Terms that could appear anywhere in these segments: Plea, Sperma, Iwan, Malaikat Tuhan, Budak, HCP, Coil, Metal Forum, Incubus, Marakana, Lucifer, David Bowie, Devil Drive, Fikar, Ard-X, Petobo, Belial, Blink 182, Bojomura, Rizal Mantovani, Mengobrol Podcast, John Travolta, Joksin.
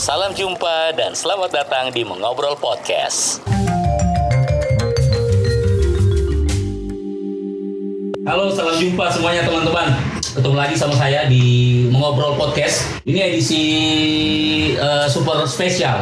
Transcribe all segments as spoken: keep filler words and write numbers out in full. Salam jumpa dan selamat datang di Mengobrol Podcast. Halo, salam jumpa semuanya teman-teman. Ketemu lagi sama saya di Mengobrol Podcast. Ini edisi uh, super spesial.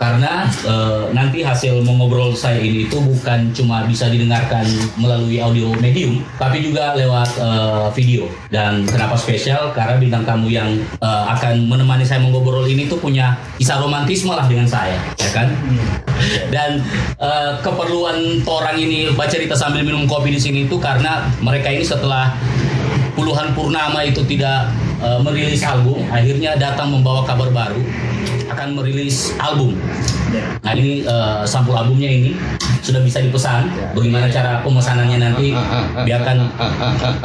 Karena uh, nanti hasil mengobrol saya ini itu bukan cuma bisa didengarkan melalui audio medium, tapi juga lewat uh, video. Dan kenapa spesial? Karena bintang tamu yang uh, akan menemani saya mengobrol ini tuh punya kisah romantis malah dengan saya, ya kan? Dan uh, keperluan orang ini bercerita sambil minum kopi di sini itu karena mereka ini setelah puluhan purnama itu tidak uh, merilis album, akhirnya datang membawa kabar baru. Akan merilis album. Nah ini uh, sampul albumnya ini sudah bisa dipesan. Bagaimana cara pemesanannya nanti biarkan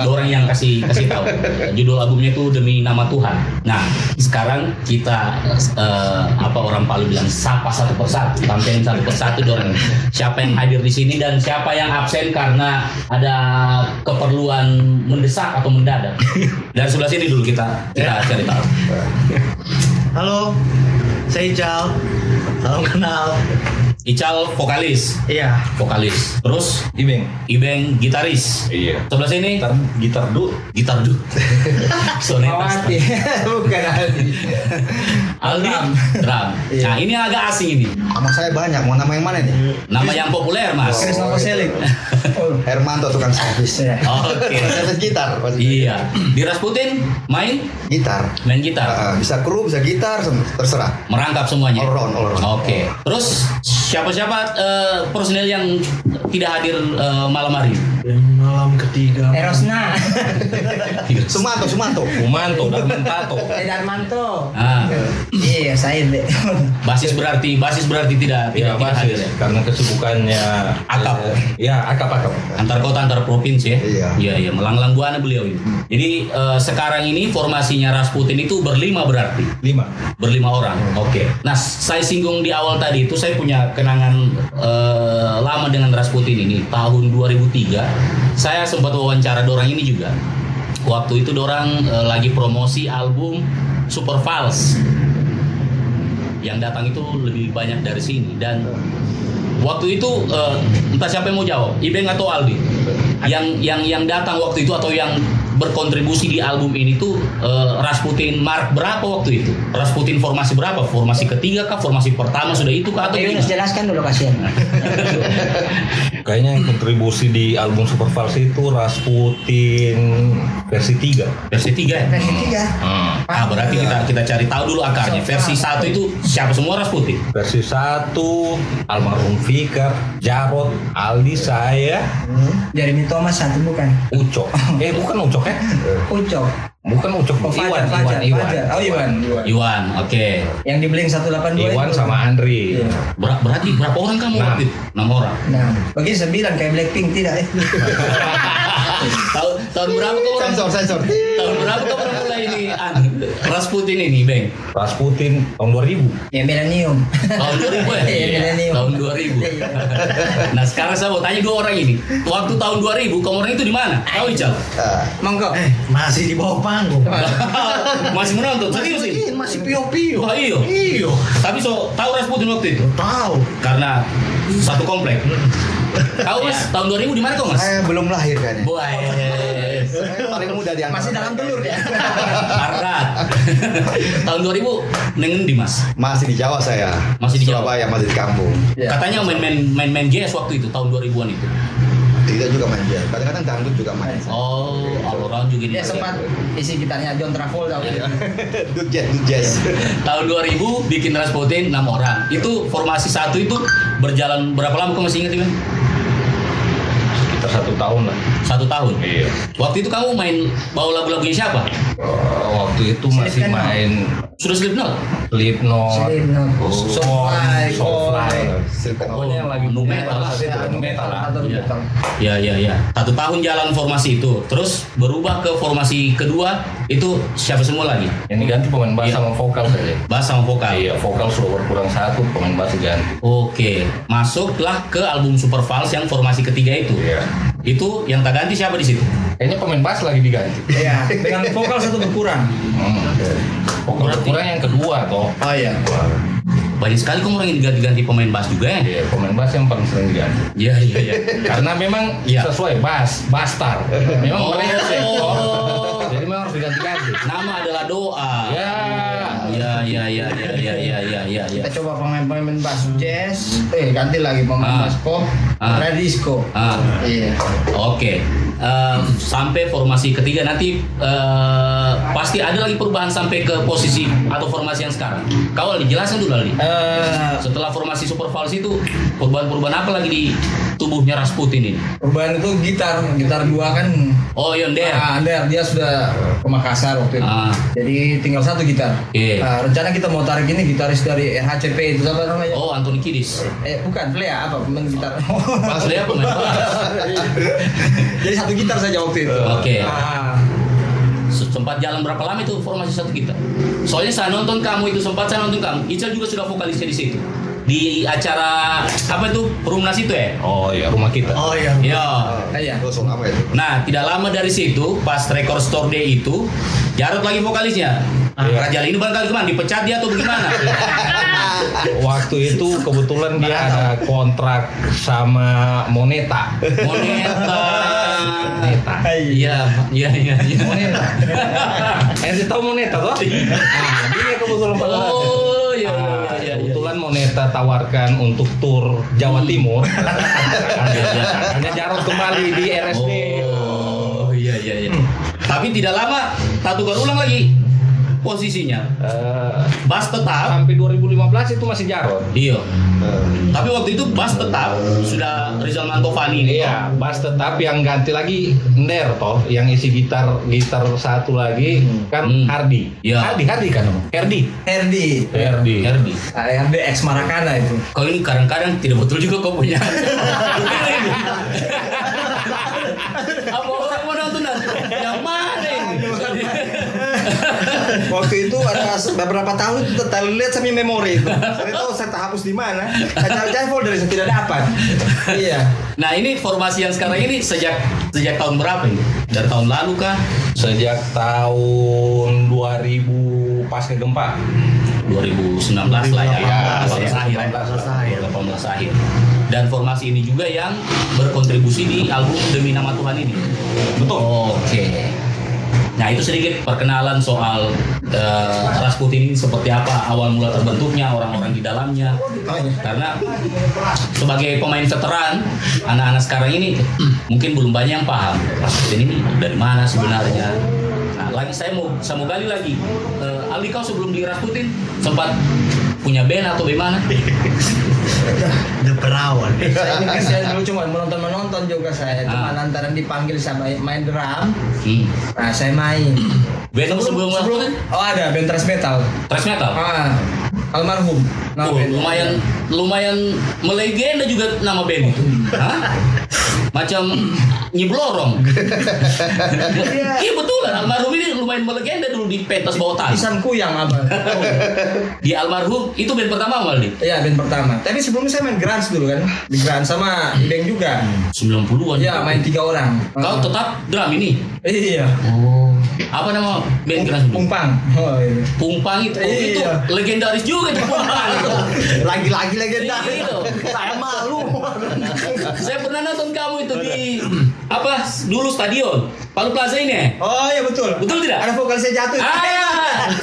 orang yang kasih kasih tahu. Judul albumnya itu Demi Nama Tuhan. Nah sekarang kita uh, apa orang Palu bilang sapa satu persatu, tampilin satu persatu dorang siapa yang hadir di sini dan siapa yang absen karena ada keperluan mendesak atau mendadak. Dan sebelah sini dulu kita kita cari tahu. Halo. Saya Ical, salam kenal. Ical vokalis. Iya. Vokalis. Terus Ibeng. Ibeng gitaris. Iya. Sebelah sini gitar gitar du, gitar du. Soneta. Bukan Aldi. Aldi drum. Iya. Nah, ini agak asing ini. Nama saya banyak, mau nama yang mana nih? Nama yang populer, Mas. Chris oh, nama Selik. Hermanto tukang servis. Oke. Servis gitar. Iya. Di Rasputin main gitar. Main gitar. Uh, bisa kru, bisa gitar, terserah. Merangkap semuanya. All round, all round. Oke. Okay. Terus siapa-siapa uh, personel yang tidak hadir uh, malam hari? Malam ketiga. Erosna. Sumanto, Sumanto. Sumanto, Darmanto. Eh Darmanto. Ah. Iya, saya deh. Basis berarti, basis berarti tidak, tidak, tidak basis, hadir ya? Karena kesibukannya akap. Iya, akap-akap. Antar kota, antar provinsi ya. Iya. Iya, ya, melanglang buana beliau ini. Hmm. Jadi uh, sekarang ini formasinya Rasputin itu berlima berarti. Lima. Berlima orang. Hmm. Oke. Okay. Nah, saya singgung di awal tadi itu saya punya kenangan uh, lama dengan Rasputin ini tahun dua ribu tiga saya sempat wawancara dorang ini juga. Waktu itu dorang uh, lagi promosi album Super Fals. Yang datang itu lebih banyak dari sini dan waktu itu uh, entah siapa yang mau jawab, Ibeng atau Aldi. Yang yang yang datang waktu itu atau yang berkontribusi di album ini tuh uh, Rasputin Mark berapa waktu itu? Rasputin formasi berapa? Formasi ketiga kah? Formasi pertama sudah itu kah? Atau Yunus jelaskan dulu kasihan. Kayaknya yang kontribusi di album Super Fals itu Rasputin versi tiga. Versi tiga? Versi tiga. Hmm. Ah berarti kita kita cari tahu dulu akarnya. Versi satu itu siapa semua Rasputin? Versi satu almarhum Fikar, Jarod, Aldi, saya. Hmm. Jeremy Thomas satu bukan? Ucok. Eh bukan Ucok. Eh? Ucok. Bukan Ucok, oh, Iwan, Iwan, Iwan. Oh, Iwan. Iwan, Iwan. Oke. Okay. Yang di Blink seratus delapan puluh dua Iwan itu. Sama Andri. Iya. Ber- berarti berapa orang kamu? enam orang. Nah, bagi sembilan kayak Blackpink tidak ya. Tahun tahun berapa kamu sensor sensor? Tahun berapa kamu mulai ini Rasputin ini, Bang? Rasputin tahun dua ribu. Ya milenium. Tahun dua ribu ya? Iya, milenium. Tahun dua ribu. Nah, sekarang saya mau tanya dua orang ini. Waktu tahun dua ribu kamu orang itu di mana? Tahu Ical? Uh, Monggo. Eh, masih di bawah panggung. Masih menonton serius ini. Masih pio-pio. Oh, iyo. Iyo. Tapi so tahu Rasputin waktu itu? Tahu. Karena satu komplek. Tahu Mas, ya. Tahun dua ribu di mana kok Mas? Saya belum lahir kan. Wah. Saya paling muda di antara. Masih dalam telur ya. Arat. Tahun dua ribu neng di Mas? Masih di Jawa saya. Masih di Jawa ya, masih di kampung. Ya. Katanya main-main main-main jazz waktu itu tahun dua ribuan itu. Tidak juga main jazz. Kadang-kadang dangdut juga main. Oh, orang juga dia sempat isi gitarnya John Travolta. Dangdut jazz, jazz. Tahun dua ribu bikin Rasputin enam orang. Itu formasi satu itu berjalan berapa lama kamu masih ingat, Bang? Sekitar satu tahun lah. Satu tahun. Iya. Waktu itu kamu main bawa lagu-lagunya siapa? Uh, waktu itu masih Slipknot. Main sudah Slipknot? Slipknot. Slipknot. Oh. Soulfly. Soulfly. Pokoknya oh, lagi Moneta lah, Moneta lah. Ya ya ya. Satu tahun jalan formasi itu, terus berubah ke formasi kedua itu siapa semua lagi? Yang diganti pemain bass ya. Sama vokal saja. Bass sama vokal. Iya, vokal sudah berkurang satu, pemain bass diganti. Oke, masuklah ke album Super Fals yang formasi ketiga itu. Iya. Itu yang tak ganti siapa di situ? Kayaknya pemain bass lagi diganti. Iya, dengan vokal satu berkurang. Hmm, okay. Vokal berkurang yang kedua toh. Oh iya. Banyak sekali kok orang yang diganti-ganti pemain bass juga ya? Iya, pemain bass yang paling sering diganti. Iya, iya, iya. Karena memang ya. Sesuai bass, bastar. Memang oh. mereka sektor. Jadi memang harus diganti-ganti. Nama adalah doa. Ya, ya, ya, ya, ya, ya, ya, ya, ya. Kita coba pemain-pemain bass jazz. Eh, ganti lagi pemain ah. bass pop, ah. disco. Ah. Iya. Oke. Okay. Uh, sampai formasi ketiga nanti uh, pasti ada lagi perubahan sampai ke posisi atau formasi yang sekarang. Kau dijelaskan dulu Aldi. Uh, Setelah formasi Super Fals itu perubahan-perubahan apa lagi di tubuhnya Rasputin ini? Perubahan itu gitar, gitar dua kan. Oh Yonder. Ah, Yonder dia sudah ke Makassar waktu itu. Uh, Jadi tinggal satu gitar. Okay. Uh, rencana kita mau tarik ini gitaris dari H C P itu apa namanya? Oh Antoni Kidis. Eh bukan Plea apa pemain gitar? Mas Plea pemain. Jadi satu gitar saja waktu itu. Oke. Okay. Ah. Sempat jalan berapa lama itu formasi satu gitar? Soalnya saya nonton kamu itu sempat saya nonton kamu. Ical juga sudah vokalisnya di situ. Di acara apa itu Rumnas itu ya? Oh iya, rumah kita. Oh iya. Iya. Iya. Nah, tidak lama dari situ pas Record Store Day itu Jarod lagi vokalisnya. Ah, iya. Rajal ini barangkali kemana? Dipecat dia atau bagaimana? Waktu itu kebetulan dia ada kontrak sama Moneta. Moneta. Moneta. Iya, iya, iya. Moneta. Ente tahu Moneta toh? Nah, dia kebetulan pada. Oh, iya. Kebetulan Moneta tawarkan untuk tur Jawa Timur. Hanya Jarod kembali di R S D. Oh, iya, iya, iya. Tapi tidak lama tatukan ulang lagi posisinya. Uh, bass tetap sampai dua ribu lima belas itu masih Jarod. Iya. Uh, Tapi waktu itu bass tetap sudah Rizal Mantovani ini. Iya, toh. Bass tetap yang ganti lagi Nder toh, yang isi gitar gitar satu lagi hmm. kan hmm. Herdi. Yeah. Herdi, Herdi kan. Herdi. Herdi. Herdi. Herdi. Ard-X Marakana itu. Kalau ini kadang-kadang tidak betul juga kok punya. Apa orang mau nonton yang mana ini? Waktu itu ada beberapa tahun itu terlalu lihat sampai memori itu. Saya tahu saya hapus di mana. Saya cari folder saya tidak dapat. Iya. Nah, ini formasi yang sekarang ini sejak sejak tahun berapa ini? Dari tahun lalu kah? Sejak tahun dua ribu pas ke gempa. dua ribu sembilan belas lah ya. dua ribu delapan belas akhir. dua ribu delapan belas akhir. Dan formasi ini juga yang berkontribusi di album Demi Nama Tuhan ini. Betul. Oke. Nah itu sedikit perkenalan soal uh, Rasputin ini seperti apa awal mula terbentuknya, orang-orang di dalamnya. Karena sebagai pemain veteran, anak-anak sekarang ini mungkin belum banyak yang paham Rasputin ini dari mana sebenarnya. Nah lagi saya mau, saya mau gali lagi, uh, Ali kau sebelum di Rasputin sempat punya band atau bagaimana? The perawan. Saya ini kasihan dulu cuma menonton-menonton juga saya. Cuma ah. lantaran dipanggil sama main drum. Hmm. Nah, saya main. Band sebelum, sebelum, sebelum oh ada band thrash metal. Thrash metal. Ah. Almarhum. Nah, oh, lumayan lumayan melegenda juga nama band itu. Hah? Macam nyiblorong. Iya. Iya betul lah. Almarhum ini lumayan melegenda dulu di pentas bawah tanah. Pisang kuyang abang. Oh. Di Almarhum itu band pertama Waldi. Iya band pertama. Tapi sebelumnya saya main grunge dulu kan. Di grunge sama hmm. band juga. sembilan puluhan. Iya main tiga orang. Kau tetap drum ini. Iya. Oh. Apa nama band grunge? Pungpang. Oh, iya. Pungpang itu, oh, itu iya. legendaris juga itu Pungpang. Lagi-lagi legendaris. Itu. Saya malu. Saya pernah nonton kamu itu di apa dulu stadion Palu Plaza ini. Oh iya betul. Betul tidak? Ada vokal saya jatuh. Ah iya.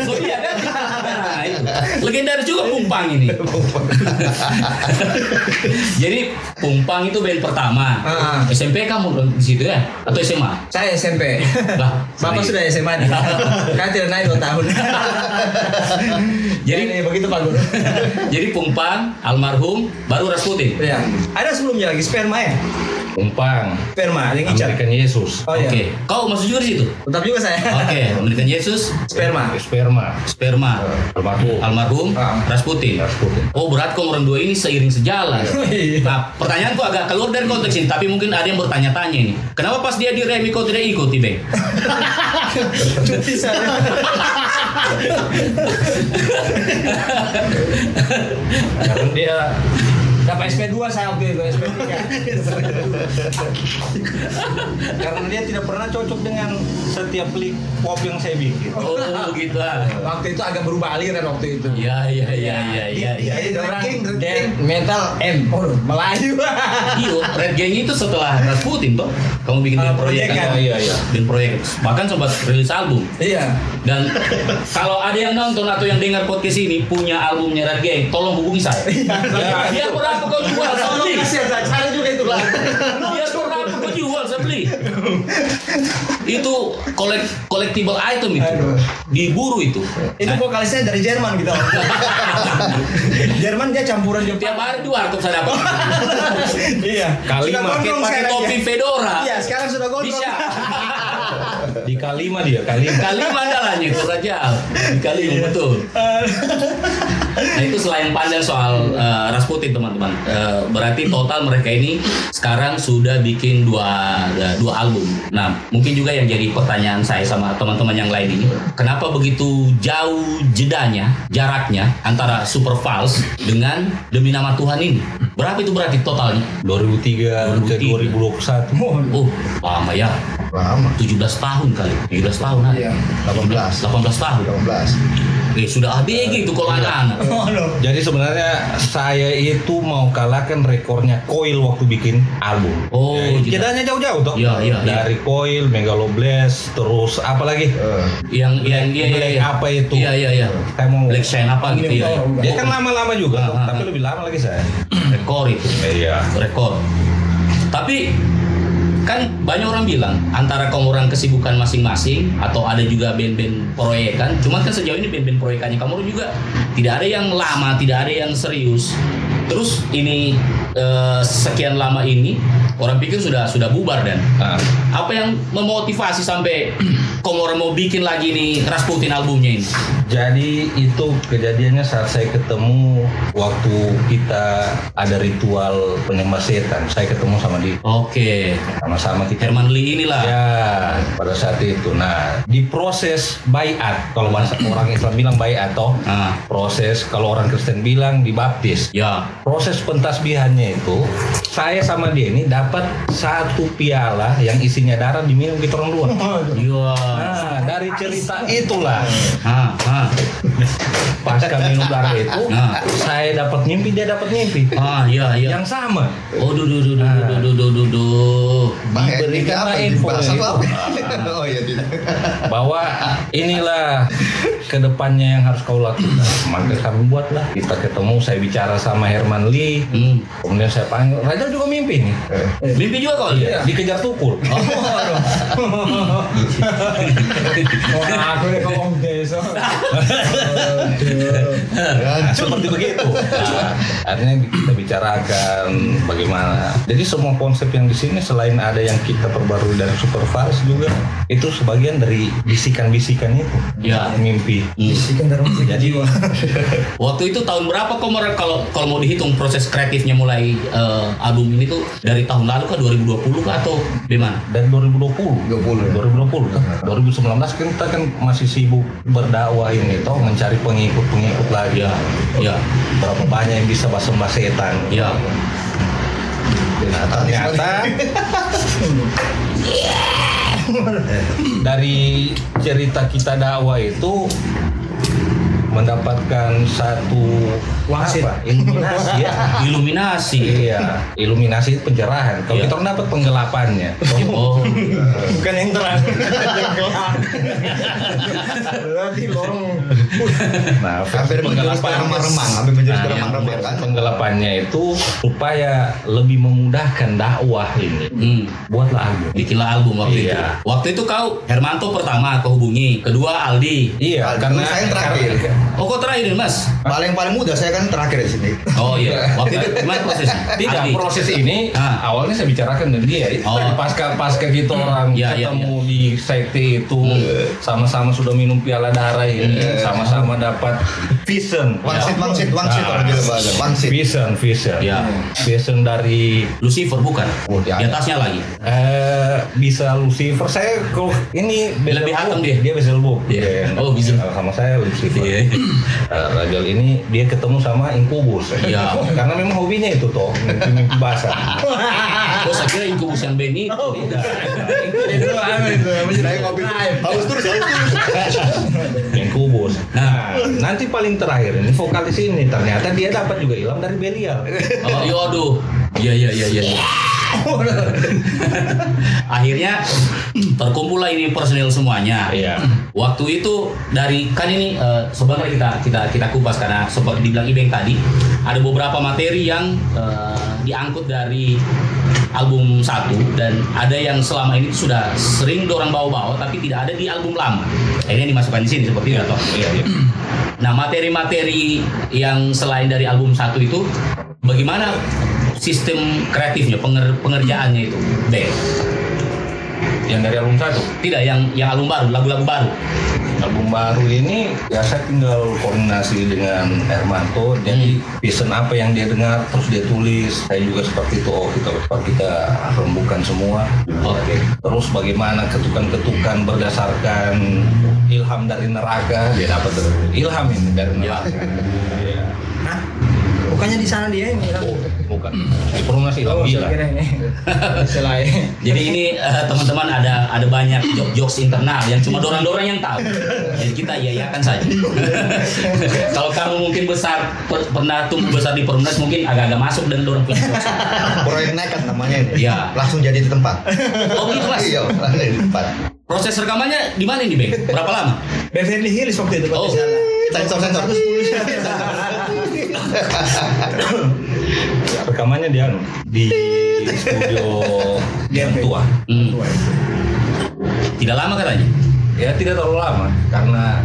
So, iya kan? Nah, itu. Legendaris juga Pungpang ini. Jadi Pungpang itu band pertama. Uh-huh. S M P kamu di situ ya? Atau S M A? Saya S M P. Lah, Bapak sudah S M A nih. Kan tidak naik dua tahun. Jadi ya, ya, begitu Pak Guru. Jadi Pungpang, Almarhum, baru Rasputin. Iya. Ada sebelumnya lagi Sperma ya? Pungpang. Sperma yang Ical. American Yesus. Oh, iya. Oke. Okay. Kau masuk juga di situ? Tetap juga saya. Oke, okay. American Yesus, Sperma. Sperma. Sperma. Almarhum. Almarhum Rasputin. Rasputin. Oh, berat kok orang dua ini seiring sejalan. Nah, pertanyaanku agak keluar dari konteks ini, tapi mungkin ada yang bertanya-tanya ini. Kenapa pas dia di Remi kau tidak ikut, Bang? Cuti saya. Karena dia Dapat S P dua saya waktu itu, S P tiga karena dia tidak pernah cocok dengan setiap klip pop yang saya bikin. Oh, gitu lah. Waktu itu agak berubah aliran waktu itu. Iya, iya, iya, iya, iya. Ya, ya, Red Gang, Red Gang, Metal M. Oh, Melayu. Iyo, Red Gang itu setelah Rasputin toh. Kamu bikin uh, proyek kan? Iya, iya. Bikin proyek. Bahkan sempat rilis album. Iya. Dan kalau ada yang nonton atau yang dengar podcast ini punya albumnya Red Gang, tolong hubungi saya. Iya. Dia pernah aku kau jual, saya beli. Saya juga itu lah. Dia pernah aku kau jual, saya beli. Itu kolek collectible item itu. Aduh. Diburu itu. Itu vokalisnya dari Jerman gitu. Jerman dia campuran Jepang. Tiap hari dua harus ada apa? Iya. Kali pakai topi fedora. Iya, sekarang sudah gondrong. Di Kalima dia, Kalima, Kalima adalah itu saja. Di Kalima betul. Nah itu selain pandang soal uh, Rasputin teman-teman, uh, berarti total mereka ini sekarang sudah bikin dua uh, dua album. Nah mungkin juga yang jadi pertanyaan saya sama teman-teman yang lain ini, kenapa begitu jauh jedanya, jaraknya antara Super Fals dengan Demi Nama Tuhan ini? Berapa itu berarti totalnya? dua ribu tiga ke dua ribu dua puluh satu. Oh lama ya. Lama. tujuh belas tahun kali. tujuh belas tahun aja. delapan belas tahun delapan belas. Eh, sudah A B G itu kalau anak-anak. Jadi sebenarnya saya itu mau kalahkan rekornya Coil waktu bikin album. Oh, ya, jedanya jauh-jauh toh. Iya, iya. Dari ya. Coil, Megaloblast, terus apa lagi? Uh, yang yang dia ya, ya. Apa itu? Iya, iya, iya. Saya mau Black Shine apa gitu ya. Dia kan lama-lama juga, uh-huh. Tapi lebih lama lagi saya. Rekor itu. Iya, rekor. Tapi kan banyak orang bilang antara kamu orang kesibukan masing-masing atau ada juga band-band proyek kan, cuman kan sejauh ini band-band proyekannya kamu juga tidak ada yang lama, tidak ada yang serius. Terus ini eh, sekian lama ini orang pikir sudah sudah bubar dan uh. apa yang memotivasi sampai kamu orang mau bikin lagi nih Rasputin albumnya ini? Jadi itu kejadiannya saat saya ketemu waktu kita ada ritual penyembah setan, saya ketemu sama dia. Oke. Okay. Sama-sama kita Herman Lee inilah ya pada saat itu. Nah di proses baiat kalau bahasa orang Islam bilang baiat toh, nah. Proses kalau orang Kristen bilang dibaptis ya, proses pentasbihannya itu saya sama dia ini dapat satu piala yang isinya darah diminum kita orang luar. Iya. Nah dari cerita itulah ha, ha. Pas kami minum darah itu nah. Saya dapat mimpi, dia dapat mimpi ah, iya, iya. Yang sama. Oh duh duh duh duh duh duh duh duh duh diberikanlah info oh, ya, bahwa inilah kedepannya yang harus kau lakukan. Maka kami buatlah, kita ketemu, saya bicara sama Herman Lee, hmm. Kemudian saya panggil Raja juga mimpi nih eh. Mimpi juga kau ya? Dikejar tukul oh, aku deh ngomong desa seperti begitu. Nah, akhirnya kita bicarakan bagaimana. Jadi semua konsep yang di sini selain ada yang kita perbarui dari Super Fals juga itu sebagian dari bisikan-bisikan itu. Ya, mimpi. Bisikan dari jiwa. Waktu itu tahun berapa kok kalau kalau mau dihitung proses kreatifnya mulai uh, album ini tuh dari tahun lalu ke dua ribu dua puluh kah atau gimana? Dan dua ribu dua puluh. dua ribu dua puluh. Kan? dua ribu sembilan belas kita kan masih sibuk berdakwah ini toh mencari pengikut-pengikut lagi. Ya. Ya. Berapa banyak yang bisa bahasa-bahasa setan. Ya. Nah, ternyata dari cerita kita dakwah itu mendapatkan satu wasit iluminasi ya iluminasi iya iluminasi pencerahan kalau iya. Kita dapat penggelapannya oh. Bukan yang terang lagi lorong nah hampir penggelapan remang-remang hampir menjadi remang-remang kan penggelapannya itu supaya lebih memudahkan dakwah ini hmm. Buatlah album, bikinlah album waktu iya. Itu waktu itu kau Hermanto pertama kau hubungi, kedua Aldi iya Aldi. Karena saya terakhir karena, oh kok terakhir mas? Paling-paling muda saya kan terakhir di sini. Oh iya. Waktu itu gimana prosesnya? Tidak nah, proses ini ah. Awalnya saya bicarakan dengan dia. Oh. Pasca pasca kita orang ya, ketemu ya, ya. Di sekte itu sama-sama sudah minum piala darah ini. Sama sama-sama dapat vision. Wangsit, wangsit, wangsit orang gitu bahasa. Wangsit. Vision, vision. Ya. Vision dari Lucifer bukan? Oh, ya, di atasnya ya. Lagi. Eh, bisa Lucifer. Saya kok ini lebih hatam dia. Dia Beelzebub. Yeah. Yeah. Oh, vision. Sama saya Lucifer. Yeah. Uh, Rajal ini dia ketemu sama Incubus. Ya. Karena memang hobinya itu toh, mimpi-mimpi basah. Terus akhirnya Incubus yang Benny itu tidak. Itu apa itu? Menjadi kopi. Harus terus, harus terus. Incubus. Nah, nanti paling terakhir ini vokalis ini ternyata dia dapat juga ilham dari Belial. Oh, yodoh. Iya, iya, iya, iya. Akhirnya terkumpullah ini personil semuanya. Iya. Waktu itu dari kan ini uh, sebenarnya kita kita kita kupas karena seperti dibilang Ibeng tadi ada beberapa materi yang uh, diangkut dari album satu dan ada yang selama ini sudah sering dorang bawa-bawa tapi tidak ada di album lama. Akhirnya dimasukkan di sini seperti itu. Iya, iya. Nah, materi-materi yang selain dari album satu itu bagaimana sistem kreatifnya, penger- pengerjaannya itu, deh. Yang dari album satu? Tidak, yang yang album baru, lagu-lagu baru. Album baru ini, ya saya tinggal koordinasi dengan Hermanto. Jadi vision apa yang dia dengar, terus dia tulis. Saya juga seperti itu, oh kita kita rembukan semua. Okay. Terus bagaimana ketukan-ketukan berdasarkan ilham dari neraka. Dia dapat ilham ini dari neraka. Yeah. Hah? Bukannya di sana dia ini? Oh. Bukan. Informasi oh, lebih lah. Selain. Jadi ini uh, teman-teman ada ada banyak jokes internal yang cuma dorang-dorang yang tahu. Jadi kita iayakan saja. Kalau kamu mungkin besar per, pernah tumbuh besar di Perumnas mungkin agak-agak masuk dan dorang punya jokes. Proyek nekat namanya ini. Ya. Langsung jadi di tempat. Oh gitu mas. Iya, langsung jadi di tempat. Proses rekamannya di mana ini, Bang? Berapa lama? Beverly Hills waktu itu. Oh. Sensor-sensor sepuluh. Rekamannya dia di studio yang tua. Hmm. Tidak lama katanya? Ya tidak terlalu lama karena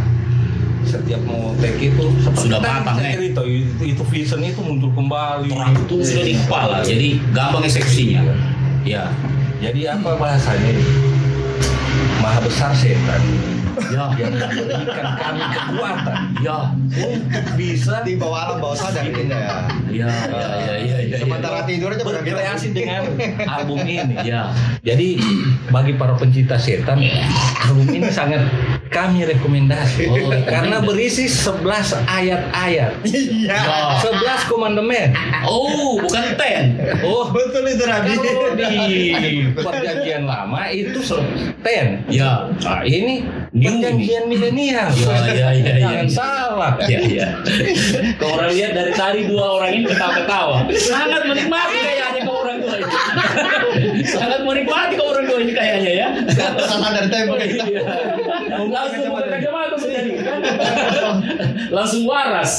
setiap mau take itu sudah matang cerita itu, itu vision itu muncul kembali. Terang itu sudah di kepala, jadi gampang eksekusinya. Ya. Jadi apa bahasanya ini? Maha besar setan. Ya, yang memberikan kami kekuatan. Ya, untuk bisa di bawah alam bawah sadar ini ya. Ya, ya, ya, ya, ya. Sementara tidur aja berkreasi dengan album ini. Ya. Jadi bagi para pencinta setan, album ini sangat kami rekomendasi. Oh, karena berisi sebelas ayat-ayat. Iya. sebelas komandemen. Oh, bukan sepuluh. Oh, betul itu Rabi. Kalau di perjanjian lama itu sepuluh. Ya. Nah, ini perjanjian milenial. Ya, ya, ya, jangan ya. Salah. Ya, ya. Kalau orang lihat dari tadi dua orang ini ketawa-ketawa. Sangat menikmati kayaknya ke orang tua ini. Sangat menikmati ke orang tua ini kayaknya ya. Sama dari tempo kita. Langsung kacamata sudah nih. Langsung waras.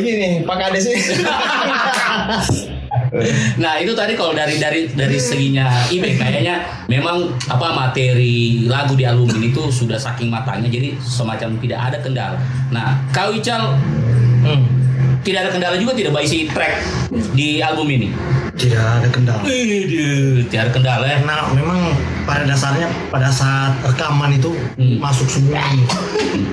Begini, Pak Kades ini. Nah itu tadi kalau dari dari dari seginya Ibek kayaknya memang apa materi lagu di album ini tuh sudah saking matangnya jadi semacam tidak ada kendala. Nah Kau Ical hmm, tidak ada kendala juga tidak baisi track di album ini. Tidak ada kendala. Ih, tidak ada kendala ya. Nah, memang pada dasarnya pada saat rekaman itu hmm. masuk semua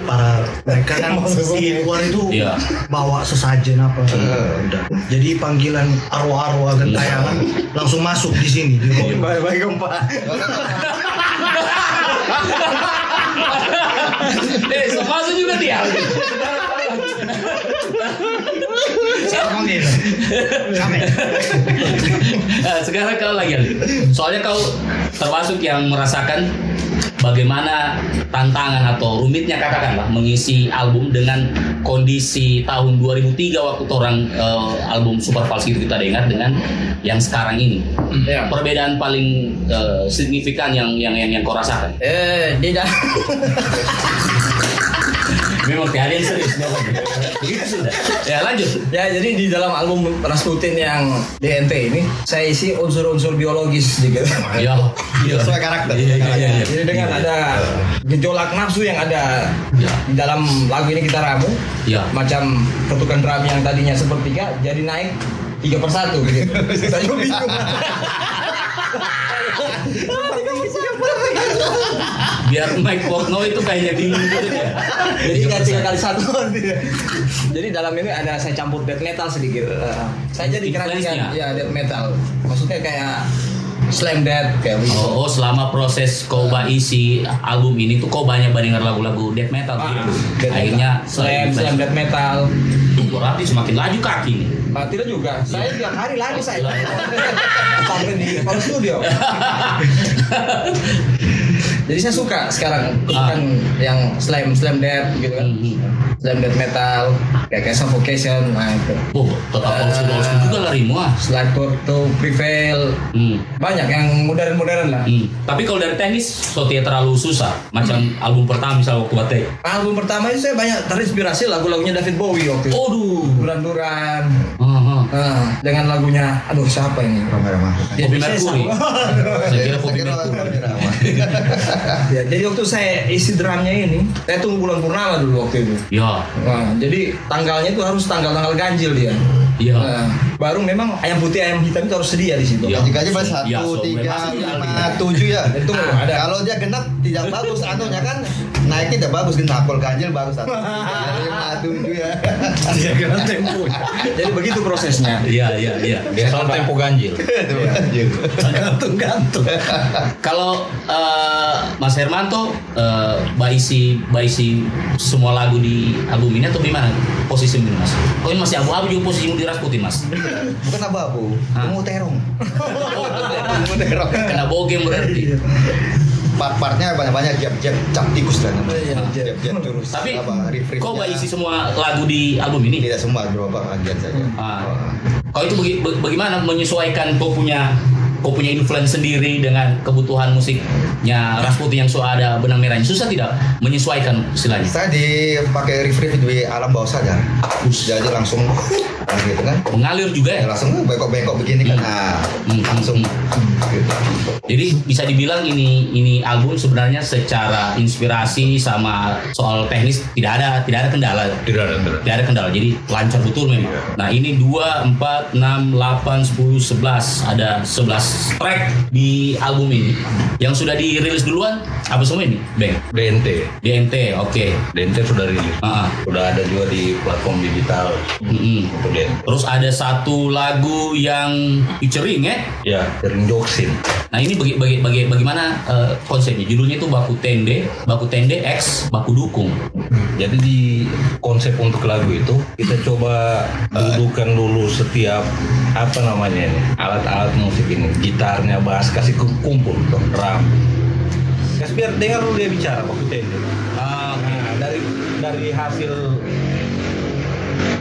para mereka kan si luar itu iya. bawa sesajen apa udah. Jadi panggilan arwah-arwah gentayangan langsung masuk di sini. Bye-bye gempa. Eh, masuk juga dia. Sekarang kau lagi Aldi. Soalnya kau termasuk yang merasakan bagaimana tantangan atau rumitnya katakanlah mengisi album dengan kondisi tahun dua ribu tiga waktu orang uh, album Super Fals itu kita dengar dengan yang sekarang ini. Ya. Perbedaan paling uh, signifikan yang yang yang, yang kau rasakan? Eh, tidak. Memang tiada yang serius, begitu sudah. Ya lanjut. Ya jadi di dalam album Rasputin yang D N T ini saya isi unsur-unsur biologis juga. Iya. Sesuai karakter. Iya, iya, iya, iya. Jadi dengan iya, iya. ada gejolak nafsu yang ada iya. di dalam lagu ini kita ramu. Iya. Macam ketukan drum yang tadinya sepertiga jadi naik tiga per satu. Gitu. Saya bingung. biar Mike Portnoy itu kayaknya dingin gitu ya. Jadi nggak tiga kali satu. Jadi dalam ini ada saya campur death metal sedikit. Uh, saya jadi kerajinan ya death metal. Maksudnya kayak slam death kayak gitu. Oh, oh, selama proses Koba isi album ini tuh Kobanya bandingkan lagu-lagu death metal ah, gitu. Death akhirnya metal. slam slam death metal. Berarti semakin laju kaki nih. Nah, tidak juga. Saya tiap hari lari saya. Sampai di Pal Studio. Jadi saya suka sekarang ah. kan yang slam slam death gitu kan. Mm-hmm. Slam death metal, kayak kayak Suffocation, nah itu. Oh, total uh, juga lari semua. Slide to Prevail. Mm. Banyak yang modern-modern lah. Mm. Tapi kalau dari teknis soalnya terlalu susah. Macam mm. album pertama misal waktu Bate. Album pertama itu saya banyak terinspirasi lagu-lagunya David Bowie waktu itu. Aduh, duran-duran. Uh-huh. Nah, dengan lagunya aduh siapa ini? Ramai-ramai. Bobby Mercury. Saya kira Bobby Mercury. Ya, jadi waktu saya isi drumnya ini, saya tunggu bulan purnama dulu waktu itu. Ya. Nah, jadi tanggalnya itu harus tanggal-tanggal ganjil dia. Iya. Nah, baru memang ayam putih ayam hitam itu harus sedia di situ. Ya. Jikanya pas satu ya, so, tiga lima tujuh ya. Itu belum ada. Kalau dia genap tidak bagus atunya kan naiknya tidak bagus genap kalau ganjil baru satu. Lima tujuh ya. Dia genap tempo. Jadi begitu prosesnya. Iya iya iya. Soal tempo ganjil. Ganjil. Gantung-gantung. Kalau Mas Hermanto uh, baisi baisi semua lagu di album ini atau gimana posisi ini Mas? Oh ini masih abu-abu juga posisimu di Rasputin Mas? Bukan abu-abu, kamu terong. Kamu terong. Kena bogem berarti. Part-partnya banyak-banyak jab-jab cap tikus dan jab-jab terus. Tapi kok baisi semua lagu di album ini? Tidak semua, beberapa bagian saja. Ah. Kalau itu baga- bagaimana menyesuaikan kau punya kau punya influence sendiri dengan kebutuhan musiknya Rasputin yang sudah ada benang merahnya, susah tidak menyesuaikan istilahnya? Saya dipakai riff-riff di alam bawah sadar, jadi langsung gitu kan mengalir juga ya? Langsung bengkok-bengkok begini hmm. kan nah, hmm. langsung gitu. Jadi bisa dibilang ini ini album sebenarnya secara inspirasi sama soal teknis tidak ada tidak ada kendala tidak ada kendala, tidak ada kendala. Jadi lancar betul memang yeah. Nah ini dua, empat, enam, delapan, sepuluh, sebelas ada sebelas track di album ini yang sudah dirilis duluan apa semua ini? Bang? D N T D N T oke okay. D N T sudah rilis uh-huh. Sudah ada juga di platform digital mm-hmm. Untuk D N T terus ada satu lagu yang featuring ya? Ya, featuring Joksin. Nah ini bagi, bagi, bagi, bagaimana uh, konsepnya? Judulnya itu Baku Tende Baku Tende X Baku Dukung. Jadi di konsep untuk lagu itu kita coba dudukan dulu setiap apa namanya ini alat-alat musik ini, gitarnya, bass, kasih kumpul tuh, drum. Kasih biar dengar dulu dia bicara Baku Tende. Ah, okay. Nah, dari dari hasil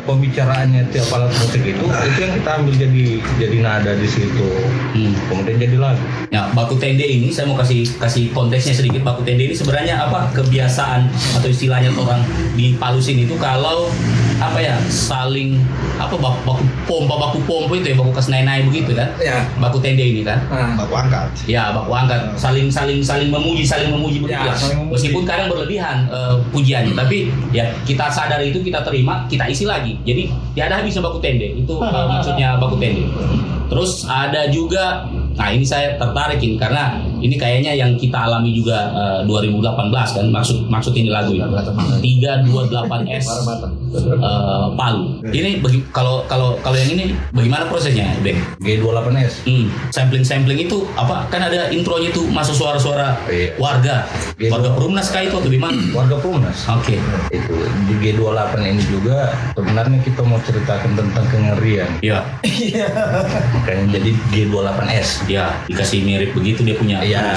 pembicaraannya tiap alat musik itu itu yang kita ambil jadi jadi nada di situ hmm. kemudian jadi lagu. Ya Baku Tende ini saya mau kasih kasih konteksnya sedikit. Baku Tende ini sebenarnya apa kebiasaan atau istilahnya orang di Palusin itu kalau apa ya saling apa baku, baku pompa baku pompa itu ya baku kasnai-nai begitu kan ya. Baku Tende ini kan hmm. baku angkat ya baku angkat saling saling saling memuji saling memuji begitu ya, meskipun kadang berlebihan uh, pujiannya hmm. tapi ya kita sadar itu kita terima kita isi lagi. Jadi tidak ada habisnya Baku Tende itu uh, maksudnya Baku Tende. Terus ada juga, nah ini saya tertarikin karena ini kayaknya yang kita alami juga uh, dua ribu delapan belas kan maksud maksud ini lagu ya tiga dua delapan S uh, Palu. Ini bagi, kalau kalau kalau yang ini bagaimana prosesnya, Bang? G dua delapan S. Hmm. Sampling-sampling itu apa? Kan ada intronya itu masuk suara-suara warga. G dua delapan. Warga Perumnas kah itu atau gimana? Warga Perumnas. Oke. Okay. Itu di G dua delapan ini juga sebenarnya kita mau ceritakan tentang kengerian. Iya. Iya. Makanya jadi G dua delapan S. Ya, dikasih mirip begitu dia punya. Ya,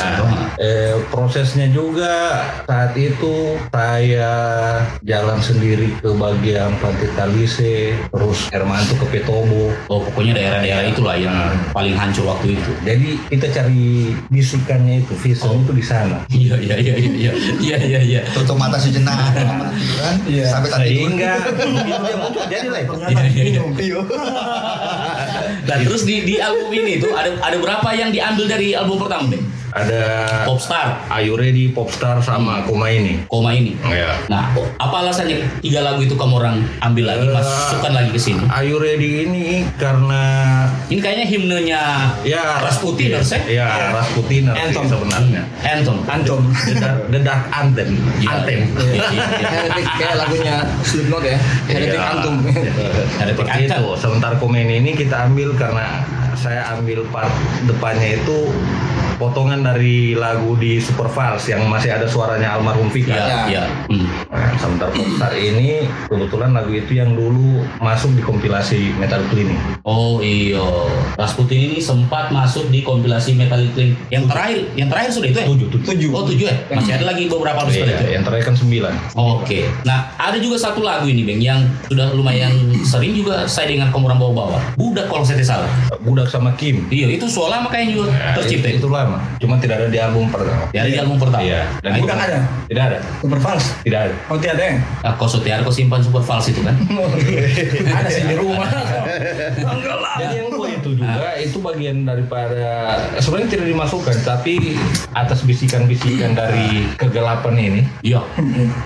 eh, prosesnya juga saat itu saya jalan sendiri ke bagian Pantai Talise, terus Hermanto ke Petobo. Oh, pokoknya daerah-daerah itulah yang hmm. paling hancur waktu itu. Jadi kita cari bisikannya itu, vision oh. itu di sana. Iya, iya, iya, iya, iya, iya, iya. Tutup mata sejenak, kan? Iya. Sampai tadi enggak. Jadi lah. Iya. Dan terus di di album ini tuh ada ada berapa yang diambil dari album pertama, Bang? Ada Popstar, Ayu Ready, Popstar sama hmm. Koma ini. Koma ini. Ya. Nah, apa alasannya tiga lagu itu kamu orang ambil lagi, uh, masukkan lagi ke sini? Ayu Ready ini karena ini kayaknya himnenya ya Rasputin ya, ya, ya. Rasputin anthem sebenarnya. Anthem, anthem. The Dark Anthem. Anthem. Kayak lagunya Slipknot ya. Heretic Anthem. Heretic Anthem. Sebentar Komen ini kita ambil karena saya ambil part depannya itu potongan dari lagu di Super Fals yang masih ada suaranya almarhum Fikar. Iya. Ya. Hmm. Nah, sebentar Popstar ini kebetulan lagu itu yang dulu masuk di kompilasi Metallic Clinic. Oh iya. Rasputin ini sempat masuk di kompilasi Metallic Clinic. Yang terakhir, yang terakhir sudah itu ya? Tujuh, tujuh. tujuh. Oh tujuh ya. Masih ada lagi beberapa album setelah itu. Yang terakhir kan sembilan. Oh, Oke. Okay. Nah ada juga satu lagu ini Bang yang sudah lumayan sering juga saya dengar komporan bawa-bawa. Budak kalau saya tidak salah. Budak sama Kim. Iya itu soal lama kayaknya juga nah, tercipta. Itu, itu lama. Cuma tidak ada di album pertama. Tidak ada di album pertama. Iya. Dan bukan ada. Tidak ada. Super Fals. Tidak ada. Oh tidak ada. Ah, kau setiar kau simpan Super Fals itu kan? Ada sih di rumah. Enggak lah. Jadi yang gue itu juga nah, itu bagian daripada sebenarnya tidak dimasukkan, tapi atas bisikan-bisikan dari kegelapan ini. Iya.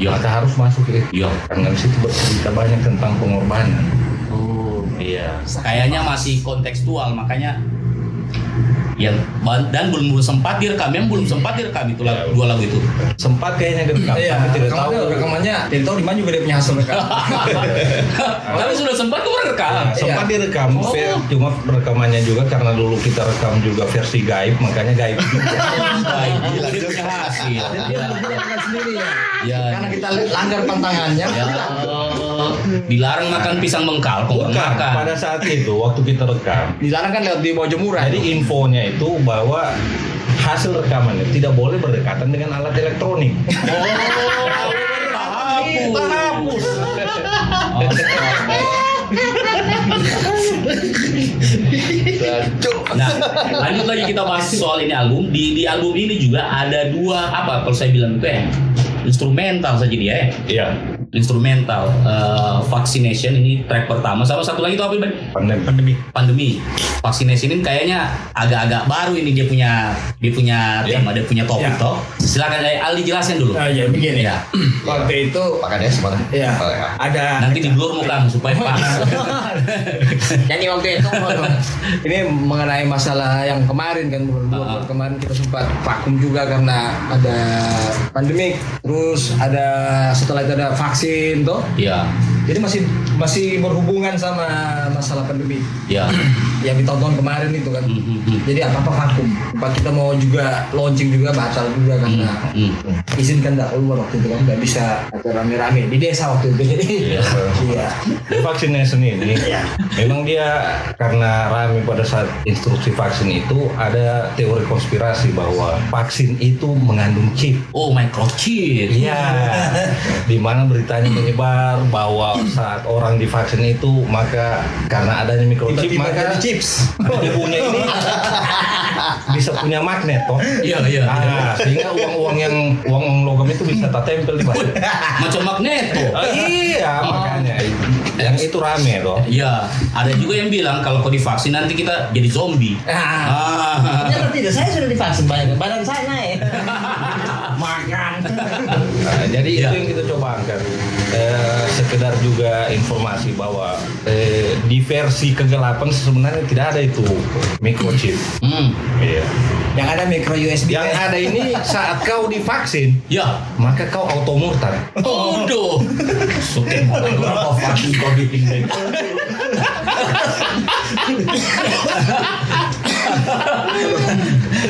Iya. Kita harus masuk ya. Iya. Karena di situ bercerita banyak tentang pengorbanan. Oh iya. Kayaknya masih kontekstual, makanya. Ya, dan belum sempat direkam, yang belum sempat direkam itu lagu, dua lagu itu. Sempat kayaknya direkam, ya, tapi tidak tahu rekamannya. Tidak tahu di mana juga dia punya hasil rekam. Tapi sudah sempat kok rekam. Ya, sempat iya. direkam, oh. Cuma rekamannya juga karena dulu kita rekam juga versi gaib, makanya gaib. Gaib gila juga hasil. Dia rekam sendiri ya. Ya. Karena kita langgar pantangannya. Ya. Dilarang makan pisang bengkal, kok makan. Pada saat itu waktu kita rekam, dilarang kan lewat di Bojomura. Jadi infonya itu bahwa hasil rekaman itu tidak boleh berdekatan dengan alat elektronik. Oh, tak hapus. Nah, lanjut lagi kita bahas soal ini album. Di di album ini juga ada dua apa kalau saya bilang itu ya instrumental saja dia ya. Iya. Instrumental uh, Vaccination ini track pertama sama satu lagi itu apa Bang? Pandemi. Pandemi. Vaccination ini kayaknya agak-agak baru ini dia punya dia punya yeah. tema, dia punya topik yeah. toh. Silakan dari Aldi jelasin dulu. Uh, ya begini ya. Waktu itu makanya sempat ya. Ada nanti di blur muka supaya pas. Nyanyi waktu itu ini mengenai masalah yang kemarin kan uh-huh. kemarin kita sempat vakum juga karena ada pandemi terus ada setelah itu ada vaksin toh, ya. Jadi masih masih berhubungan sama masalah pandemi, ya. Yang ditonton kemarin itu kan. Mm-hmm. Jadi apa-apa vakum. Kita mau juga launching juga batal juga karena mm-hmm. izinkan nggak keluar waktu itu kan nggak bisa rame-rame di desa waktu itu. Jadi, iya. Vaksinasi ini, memang dia karena rame pada saat instruksi vaksin itu ada teori konspirasi bahwa vaksin itu mengandung chip. Oh microchip. Iya. Di mana beritanya menyebar bahwa saat orang divaksin itu maka karena adanya microchip maka chips punya ini bisa punya magnet toh. Iya iya. Nah, iya. Sehingga uang-uang yang uang logam itu bisa tak tempel di baju. Macam magnet toh. Oh, iya oh. makanya yang itu rame toh. Iya. Ada juga yang bilang kalau kau divaksin nanti kita jadi zombie. Ah. ah. Ya tidak, saya sudah divaksin banyak badan saya naik. Makan. Nah, jadi ya. Itu yang kita coba angkat. Eh, sekedar juga informasi bahwa eh, di versi kegelapan sebenarnya tidak ada itu microchip. Hmm. Iya. Yang ada micro U S B. Yang ada ini saat kau divaksin, ya, maka kau auto murtad. Oh, aduh. Suken berapa vaksin kau ditinggal.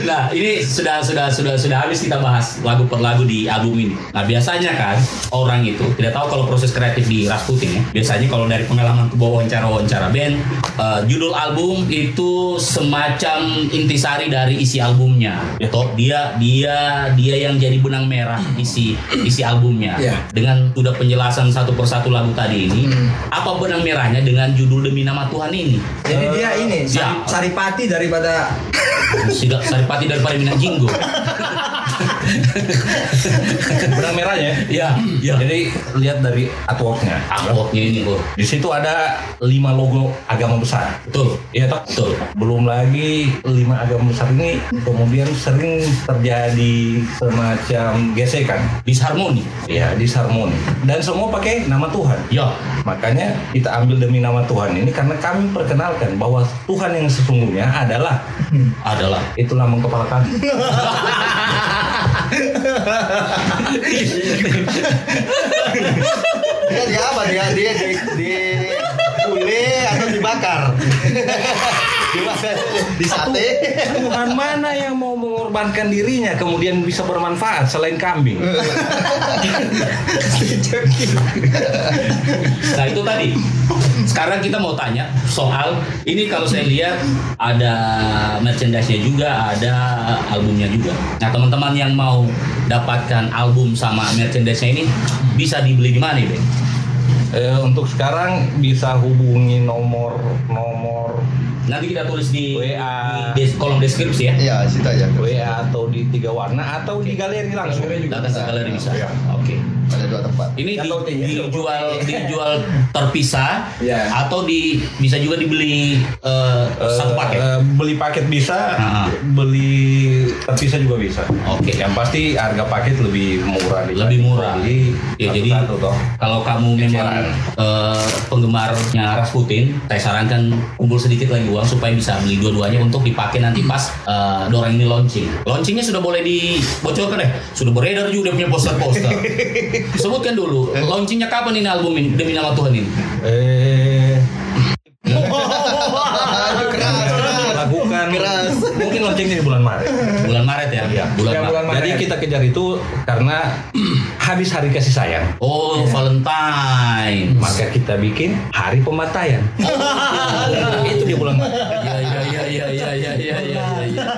Nah ini sudah sudah sudah sudah habis kita bahas lagu per lagu di album ini. Nah biasanya kan orang itu tidak tahu kalau proses kreatif di Rasputin ya. Biasanya kalau dari pengalaman ke bawah wawancara-wawancara band, uh, judul album itu semacam intisari dari isi albumnya. Atau dia dia dia yang jadi benang merah isi isi albumnya. Yeah. Dengan sudah penjelasan satu persatu lagu tadi ini, hmm. apa benang merahnya dengan judul Demi Nama Tuhan ini? Jadi uh, dia ini ya. Saripati daripada tidak saripati daripada Minang Jinggo. Benang merahnya ya, ya. Jadi lihat dari artworknya. Artworknya ini loh. Di situ ada lima logo agama besar. Betul. Iya toh? Betul. Belum lagi lima agama besar ini kemudian sering terjadi semacam gesekan, disharmoni. Iya, disharmoni. Dan semua pakai nama Tuhan. Ya. Makanya kita ambil demi nama Tuhan ini karena kami perkenalkan bahwa Tuhan yang sesungguhnya adalah hmm. adalah itu lambang kepala kami. Dia di apa? Dia dia di, di gulai atau dibakar? Di sate. Tuhan mana yang mau mengorbankan dirinya kemudian bisa bermanfaat selain kambing? Nah itu tadi. Sekarang kita mau tanya soal ini, kalau saya lihat ada merchandise-nya juga, ada albumnya juga. Nah teman-teman yang mau dapatkan album sama merchandise-nya ini bisa dibeli di mana, Bang? Eh, untuk sekarang bisa hubungi nomor nomor. Nanti kita tulis di W A di kolom deskripsi ya. Iya, situ aja. W A atau di tiga warna atau di galeri langsung. Datang ke galeri bisa. Ya. Oke. Okay. Ada dua tempat. Ini di, dijual dijual terpisah yeah. atau di bisa juga dibeli uh, uh, satu paket. Uh, beli paket bisa, uh-huh. beli terpisah juga bisa. Oke. Okay. Yang pasti harga paket lebih murah. Lebih murah. Jadi, ya, jadi kalau kamu memang uh, penggemarnya Rasputin, saya sarankan kumpul sedikit lagi uang supaya bisa beli dua-duanya untuk dipakai nanti pas uh, dorang ini launching. Launchingnya sudah boleh dibocorkan deh. Sudah beredar juga, udah punya poster-poster. Sebutkan dulu, launchingnya kapan ini album ini, Demi Nama Tuhan ini? Eh... Lakukan, mungkin launchingnya di bulan Maret. Bulan Maret ya? Iya, bulan, ya, bulan Maret. Jadi kita kejar itu karena habis hari kasih sayang. Oh, yeah. Valentine. Maka kita bikin hari pemataian. Oh, itu di bulan Maret. Iya, iya, iya, iya, iya, iya, iya, iya.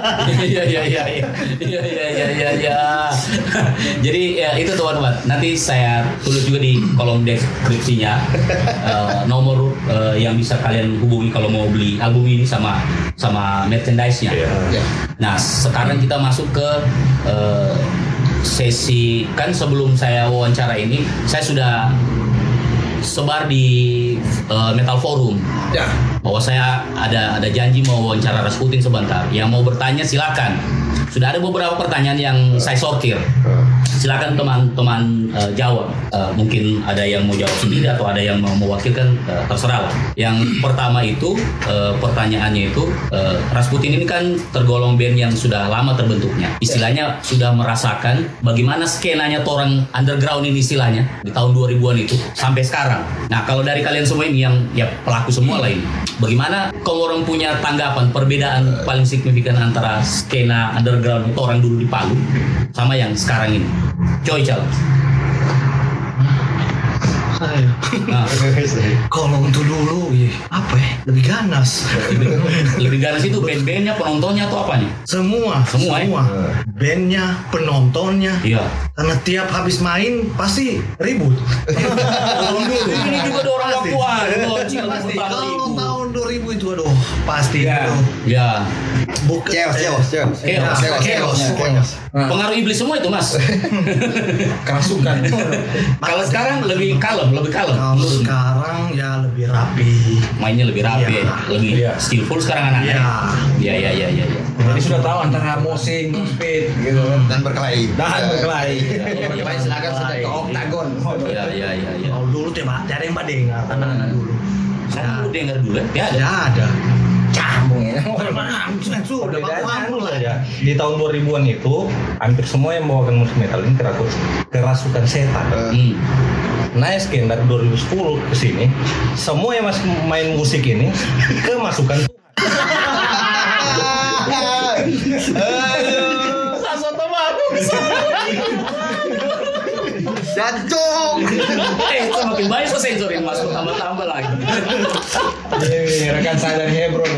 Iya iya iya iya iya iya iya. Jadi ya itu teman-teman. Nanti saya tulis juga di kolom deskripsinya uh, nomor uh, yang bisa kalian hubungi kalau mau beli album ini sama sama merchandise-nya. Yeah. Nah sekarang kita masuk ke uh, sesi, kan sebelum saya wawancara ini saya sudah sebar di uh, Metal Forum ya. Bahwa saya ada ada janji mau wawancara Rasputin sebentar. Yang mau bertanya silakan. Sudah ada beberapa pertanyaan yang uh. saya sortir. Uh. Silakan teman-teman uh, jawab. Uh, mungkin ada yang mau jawab sendiri atau ada yang mau mewakilkan, uh, terserah lah. Yang pertama itu uh, pertanyaannya itu uh, Rasputin ini kan tergolong band yang sudah lama terbentuknya. Istilahnya sudah merasakan bagaimana skenanya orang underground ini istilahnya di tahun dua ribuan itu sampai sekarang. Nah kalau dari kalian semua ini yang ya pelaku semua lah ini, bagaimana kalau orang punya tanggapan perbedaan paling signifikan antara skena underground itu orang dulu di Palu sama yang sekarang ini? Coy Cal. Nah, kalau untuk dulu ya, apa ya, lebih ganas lebih, lebih ganas itu band-bandnya, penontonnya atau apanya? Semua semua, semua. Ya? Bandnya, penontonnya iya. Karena tiap habis main pasti ribut. Kalau dulu ini juga ada orang lakuan kalau tahun dua ribu itu aduh pasti ya ya chaos chaos chaos chaos chaos pengaruh iblis semua itu mas. Kerasukan. Kalau sekarang lebih kalem. Lebih kalem. Kalau sekarang ya lebih rapi. Mainnya lebih rapi, ya. Lebih ya. Skillful sekarang anaknya. Iya, iya, iya, iya. Ya. Jadi sudah tahu antara mosing, speed gitu dan berkelahi. Dan berkelahi. Berkelahi silakan sudah ke oktagon. Iya, iya, iya, iya. Kalau dulu tuh Pak, ada yang badeng anak-anak dulu. Saya dulu dengar dulu. Ya ada. Ya ada. Cambungnya. Sudah bangun lah ya. Di tahun dua ribuan itu hampir semua yang membawakan musik metal ini kerasukan setan. Hmm. Naik skin dari dua ribu sepuluh ke sini, semua yang masih main musik ini kemasukan Tuhan. Aduh, sasoto bagus. Jacok. Eh, semakin baik so sensorin mas, tambah-tambah lagi. Ini rekan saya dari Hebron.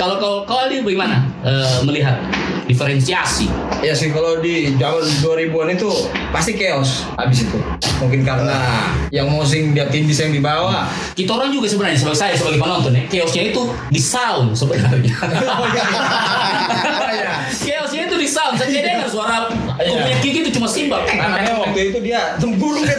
Kalau kau kau Ali bagaimana uh, melihat diferensiasi? Ya sih kalau di zaman dua ribuan itu pasti chaos habis itu. mungkin karena nah. yang mosing dia tinggi, saya yang di bawah. Kita orang juga sebenarnya sebagai saya sebagai penonton ya, chaosnya itu di sound sebenarnya. Chaosnya itu di sound, saya dengar suara kupingnya Kiki itu cuma simbol. Karena waktu itu dia cemburu gitu.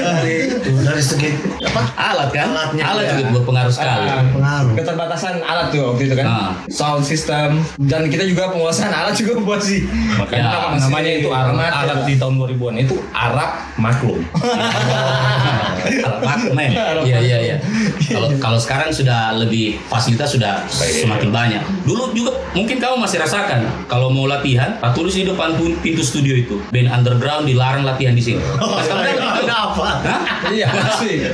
dari, dari segi apa? Alat kan? Alatnya alat juga ya. Berpengaruh sekali. Uh, pengaruh. Keterbatasan alat tuh waktu itu kan. Uh. Sound system dan kita juga penguasaan alat juga buat sih. Makanya ya, namanya itu Arab. Alat ya. Di tahun dua ribuan itu Arab maklum. Alat maklum. Iya iya iya. Kalau kalau sekarang sudah lebih fasilitas sudah semakin banyak. Dulu juga mungkin kamu masih rasakan kalau mau latihan, tulis di depan pintu studio itu band underground dilarang latihan di sini. Pas kamu apa? Iya sih.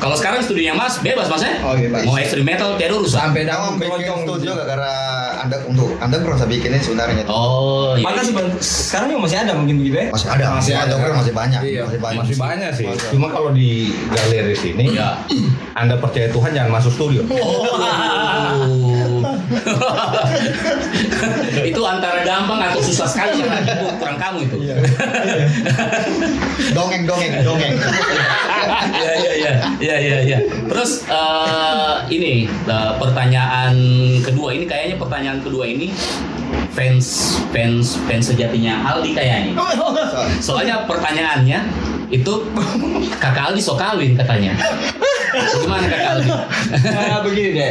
Kalau sekarang studionya Mas bebas Mas ya. Oh, mau ekstrim metal tidak urusan. Sampai dalam bikin studio gak karena anda untuk underground saya bikinnya sebenarnya. Oh. Iya. Maka seben- sekarang juga masih ada mungkin gitu ya? Masih ada. Masih ada. Masih, masih banyak. Iya. Masih banyak. Masih banyak sih. Masih. Cuma kalau di galeri sini ya. Anda percaya Tuhan jangan masuk studio. Oh. Itu antara gampang atau susah sekali sama ibu kurang kamu itu. Dongeng dongeng dongeng. Ya ya ya ya ya ya. Terus uh, ini uh, pertanyaan kedua ini kayaknya pertanyaan kedua ini fans fans fans sejatinya Aldi kayaknya. Soalnya pertanyaannya itu kakak Aldi sok kawin katanya. Gimana kakak Aldi? Nah, begini deh.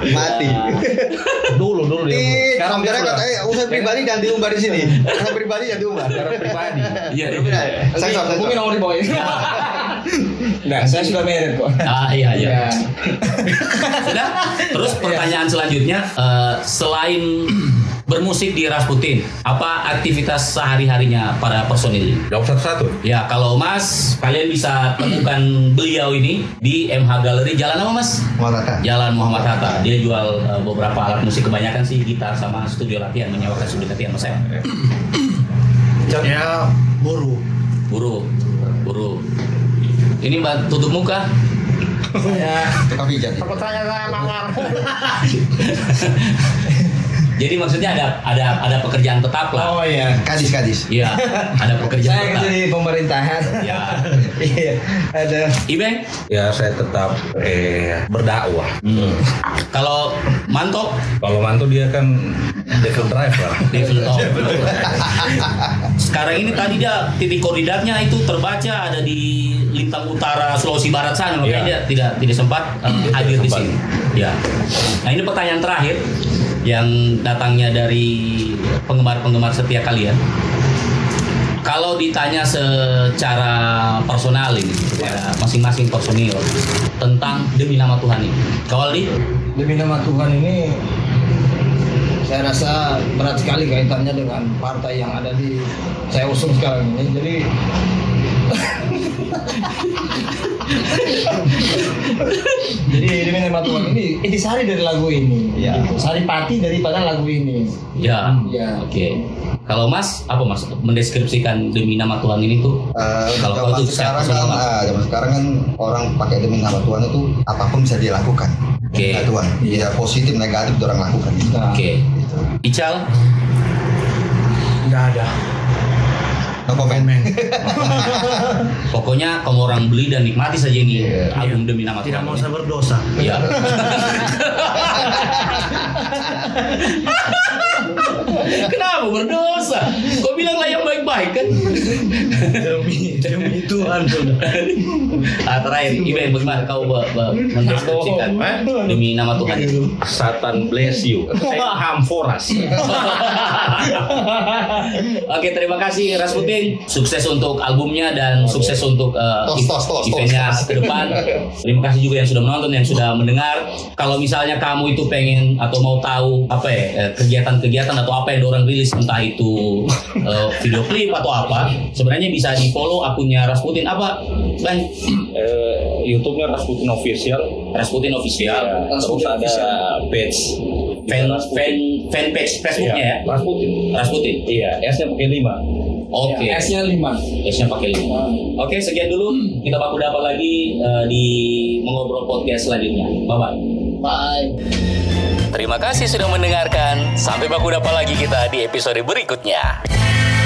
Mati. Dulu dulu dia. Sekarang dia katanya urusan pribadi dan diunggah di sini. Urusan pribadi dan diunggah. Urusan pribadi. Iya. Saya mungkin nomor di bawah ini. Nah, saya sudah married kok. Ah iya iya. Ya. Sudah. Terus pertanyaan ya. Selanjutnya uh, selain bermusik di Rasputin, apa aktivitas sehari-harinya para personil? Jawab satu-satu. Ya, kalau Mas, kalian bisa temukan beliau ini di M H Gallery. Jalan apa Mas? Muhammad Hatta. Jalan Muhammad Hatta. Dia jual uh, beberapa alat musik, kebanyakan sih gitar sama studio latihan, menyewakan studio latihan Mas. Ya, buru. Buru. Buru. Ini Mbak tutup muka. Saya tukang pijat. Pertanyaan mangar. Jadi maksudnya ada ada ada pekerjaan tetap lah. Oh iya. Kadis-kadis. Iya. Ada pekerjaan tetap. Saya di pemerintahan. Iya. Iya. Ada. Ibeng? Ya saya tetap eh berdakwah. Hmm. Kalau Manto? Kalau Manto dia kan devil drive lah. Devil drive. Sekarang ini tadi dia titik koordinatnya itu terbaca ada di lintang utara Sulawesi Barat sana, makanya ya. Dia tidak tidak sempat hmm. hadir di sini. Ya. Nah ini pertanyaan terakhir. Yang datangnya dari penggemar-penggemar setia kalian. Kalau ditanya secara personal ini kepada masing-masing personil tentang Demi Nama Tuhan ini, Kau Aldi? Demi Nama Tuhan ini saya rasa berat sekali kaitannya dengan partai yang ada di saya usung sekarang ini. Jadi jadi Demi Nama Tuhan ini intisari dari lagu ini, ya. Gitu. Saripati daripada lagu ini. Ya, ya. Oke. Okay. Kalau Mas, apa Mas mendeskripsikan Demi Nama Tuhan ini tuh? Uh, kalau kau tuh sekarang kan, ah, zaman sekarang kan orang pakai Demi Nama Tuhan itu apapun bisa dilakukan. Oke. Okay. Nah, Tuhan, ya positif negatif orang lakukan. Gitu. Oke. Okay. Gitu. Ical? Nggak ada. No comment. Pokoknya kamu orang beli dan nikmati saja ini yeah, album yeah. Demi Nama Tuhan. Tidak mau saya berdosa. Iya. Kenapa berdosa? Kau bilang lah yang baik-baik kan? Demi Demi Tuhan. Ah terakhir, Iben bagaimana kau mendeskripsikan Demi Nama Tuhan? Satan bless you. Saya hamforas. Oke terima kasih Rasputin. Sukses untuk albumnya dan okay. sukses untuk uh, tos, tos, tos, eventnya tos, tos. Ke depan. Terima kasih juga yang sudah menonton, yang sudah mendengar. Kalau misalnya kamu itu pengen atau mau tahu apa ya kegiatan-kegiatan atau apa yang dorang rilis, entah itu uh, video klip atau apa, sebenarnya bisa di follow akunnya Rasputin apa Bang? Uh, YouTube-nya Rasputin Official. Rasputin Official. Ya, terus ada official. Page fan fan fan page Facebook-nya ya. Rasputin. Rasputin. Iya. S-nya pakai lima. Oke. Okay. S-nya lima. S-nya pakai lima. Hmm. Oke, okay, sekian dulu. Hmm. Kita bakal dapat lagi uh, di Mengobrol Podcast selanjutnya. Bye-bye. Bye. Terima kasih sudah mendengarkan. Sampai baku dapat lagi kita di episode berikutnya.